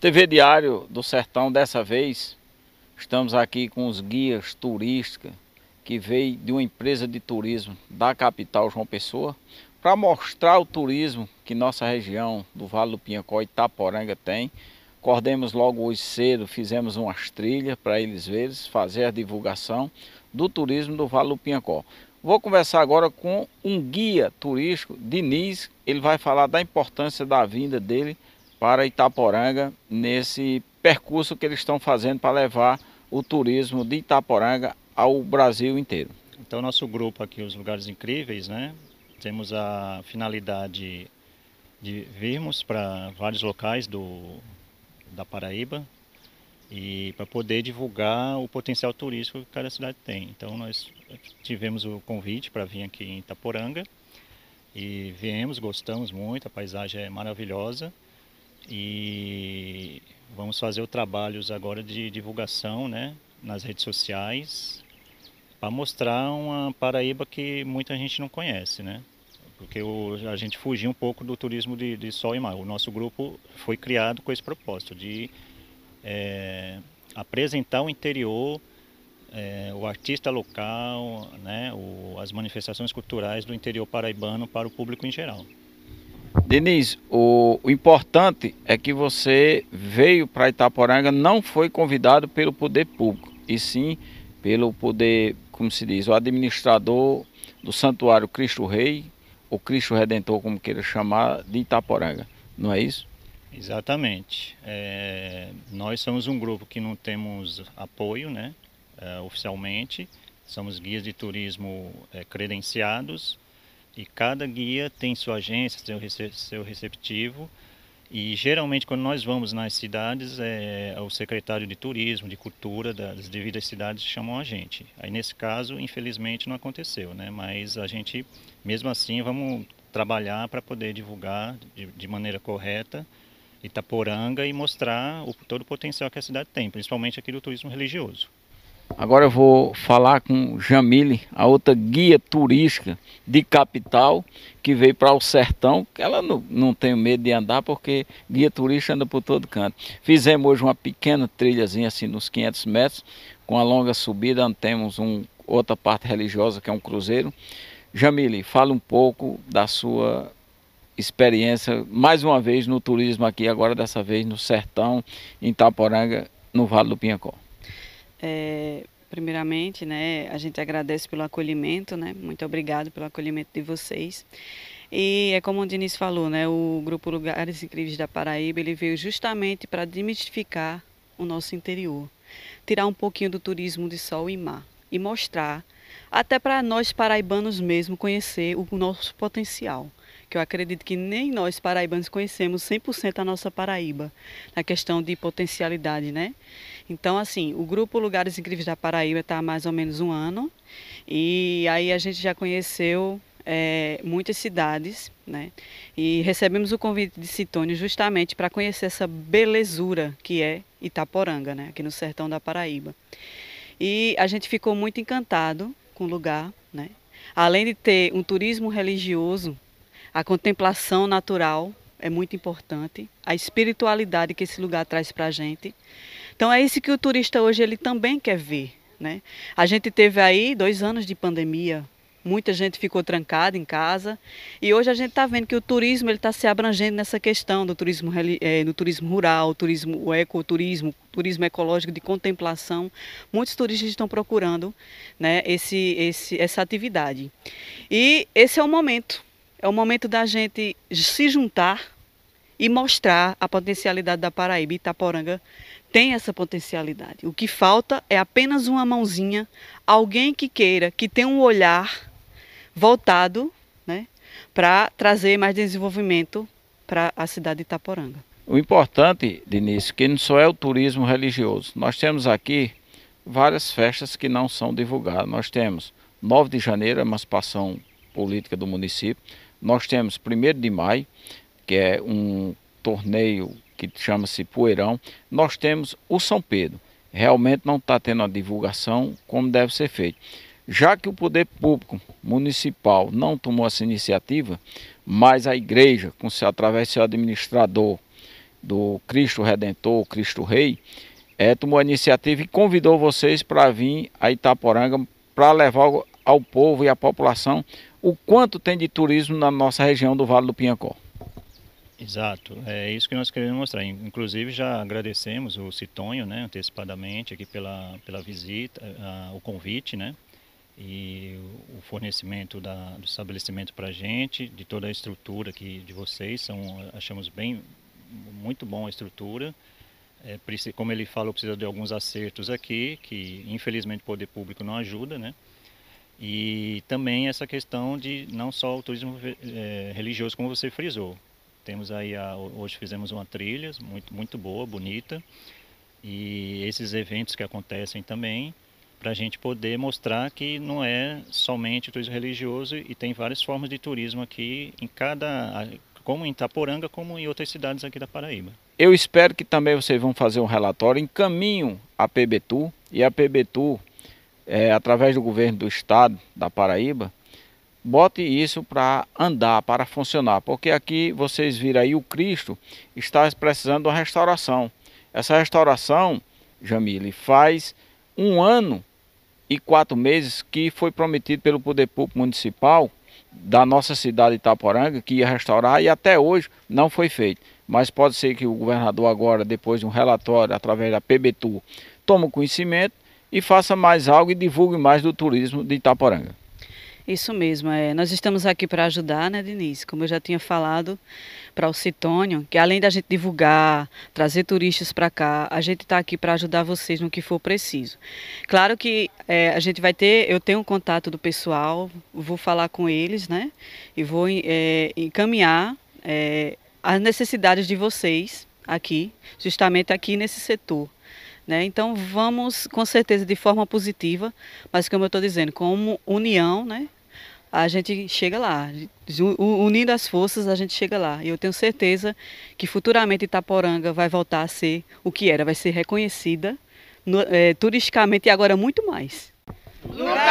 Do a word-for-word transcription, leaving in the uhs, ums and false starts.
T V Diário do Sertão, dessa vez, estamos aqui com os guias turísticos que veio de uma empresa de turismo da capital João Pessoa para mostrar o turismo que nossa região do Vale do Pinhacó e Itaporanga tem. Acordemos logo hoje cedo, fizemos umas trilhas para eles verem, fazer a divulgação do turismo do Vale do Pinhacó. Vou conversar agora com um guia turístico, Diniz. Ele vai falar da importância da vinda dele para Itaporanga nesse percurso que eles estão fazendo para levar o turismo de Itaporanga ao Brasil inteiro. Então, nosso grupo aqui, os Lugares Incríveis, né? Temos a finalidade de virmos para vários locais do, da Paraíba e para poder divulgar o potencial turístico que cada cidade tem. Então, nós tivemos o convite para vir aqui em Itaporanga e viemos, gostamos muito, a paisagem é maravilhosa. E vamos fazer os trabalhos agora de divulgação, né, nas redes sociais, para mostrar uma Paraíba que muita gente não conhece, né? Porque o, a gente fugiu um pouco do turismo de, de sol e mar. O nosso grupo foi criado com esse propósito de é, apresentar o interior, é, o artista local, né, o, as manifestações culturais do interior paraibano para o público em geral. Diniz, o, o importante é que você veio para Itaporanga, não foi convidado pelo poder público, e sim pelo poder, como se diz, o administrador do santuário Cristo Rei, ou Cristo Redentor, como queira chamar, de Itaporanga, não é isso? Exatamente. É, nós somos um grupo que não temos apoio, né, é, oficialmente, somos guias de turismo é, credenciados, e cada guia tem sua agência, seu receptivo, e geralmente quando nós vamos nas cidades, é, o secretário de turismo, de cultura das devidas cidades chamam a gente. Aí nesse caso, infelizmente, não aconteceu, né? Mas a gente, mesmo assim, vamos trabalhar para poder divulgar de, de maneira correta Itaporanga e mostrar o, todo o potencial que a cidade tem, principalmente aqui do turismo religioso. Agora eu vou falar com Jamile, a outra guia turística de capital, que veio para o sertão. Ela não, não tem medo de andar, porque guia turista anda por todo canto. Fizemos hoje uma pequena trilhazinha, assim, uns quinhentos metros, com a longa subida. Temos um, outra parte religiosa, que é um cruzeiro. Jamile, fala um pouco da sua experiência, mais uma vez, no turismo aqui, agora dessa vez no sertão, em Itaporanga, no Vale do Pinhacó. É, primeiramente, né, a gente agradece pelo acolhimento, né, muito obrigado pelo acolhimento de vocês. E é como o Diniz falou, né, o grupo Lugares Incríveis da Paraíba, ele veio justamente para desmistificar o nosso interior, tirar um pouquinho do turismo de sol e mar e mostrar, até para nós paraibanos mesmo, conhecer o nosso potencial, que eu acredito que nem nós paraibanos conhecemos cem por cento a nossa Paraíba, na questão de potencialidade, né? Então, assim, o grupo Lugares Incríveis da Paraíba está há mais ou menos um ano, e aí a gente já conheceu é, muitas cidades, né? E recebemos o convite de Sitônio justamente para conhecer essa belezura que é Itaporanga, né? Aqui no sertão da Paraíba. E a gente ficou muito encantado com o lugar, né? Além de ter um turismo religioso, a contemplação natural é muito importante, a espiritualidade que esse lugar traz para a gente. Então é isso que o turista hoje ele também quer ver, né? A gente teve aí dois anos de pandemia, muita gente ficou trancada em casa, e hoje a gente está vendo que o turismo está se abrangendo nessa questão do turismo, é, do turismo rural, turismo, o ecoturismo, turismo ecológico de contemplação. Muitos turistas estão procurando, né, esse, esse, essa atividade. E esse é o momento. É o momento da gente se juntar e mostrar a potencialidade da Paraíba. Itaporanga tem essa potencialidade. O que falta é apenas uma mãozinha, alguém que queira, que tenha um olhar voltado, né, para trazer mais desenvolvimento para a cidade de Itaporanga. O importante, Diniz, que não só é o turismo religioso. Nós temos aqui várias festas que não são divulgadas. Nós temos nove de janeiro, a emancipação política do município. Nós temos primeiro de maio, que é um torneio que chama-se Poeirão. Nós temos o São Pedro. Realmente não está tendo a divulgação como deve ser feito. Já que o poder público municipal não tomou essa iniciativa, mas a igreja, com seu, através do seu administrador, do Cristo Redentor, Cristo Rei, é, tomou a iniciativa e convidou vocês para vir a Itaporanga para levar ao povo e à população o quanto tem de turismo na nossa região do Vale do Pinhacó. Exato, é isso que nós queremos mostrar. Inclusive já agradecemos o Citonho, né, antecipadamente aqui pela, pela visita, a, o convite, né, e o fornecimento da, do estabelecimento para a gente, de toda a estrutura aqui de vocês. São, achamos bem, muito bom a estrutura. É, como ele falou, precisa de alguns acertos aqui, que infelizmente o poder público não ajuda, né. E também essa questão de não só o turismo é, religioso, como você frisou. Temos aí a, hoje fizemos uma trilha muito, muito boa, bonita, e esses eventos que acontecem também, para a gente poder mostrar que não é somente turismo religioso e tem várias formas de turismo aqui, em cada, como em Itaporanga, como em outras cidades aqui da Paraíba. Eu espero que também vocês vão fazer um relatório, encaminho à P B T U, e a P B T U, é, através do governo do estado da Paraíba, bote isso para andar, para funcionar, porque aqui vocês viram aí o Cristo está precisando de uma restauração. Essa restauração, Jamile, faz um ano e quatro meses que foi prometido pelo Poder Público Municipal da nossa cidade de Itaporanga que ia restaurar e até hoje não foi feito. Mas pode ser que o governador agora, depois de um relatório através da P B T U, tome conhecimento e faça mais algo e divulgue mais do turismo de Itaporanga. Isso mesmo, é. Nós estamos aqui para ajudar, né, Diniz? Como eu já tinha falado para o Sitônio, que além da gente divulgar, trazer turistas para cá, a gente está aqui para ajudar vocês no que for preciso. Claro que é, a gente vai ter, eu tenho um contato do pessoal, vou falar com eles, né? E vou é, encaminhar é, as necessidades de vocês aqui, justamente aqui nesse setor. Né? Então vamos, com certeza, de forma positiva, mas como eu estou dizendo, como união, né? A gente chega lá, unindo as forças a gente chega lá. E eu tenho certeza que futuramente Itaporanga vai voltar a ser o que era, vai ser reconhecida no, é, turisticamente e agora muito mais. Lugares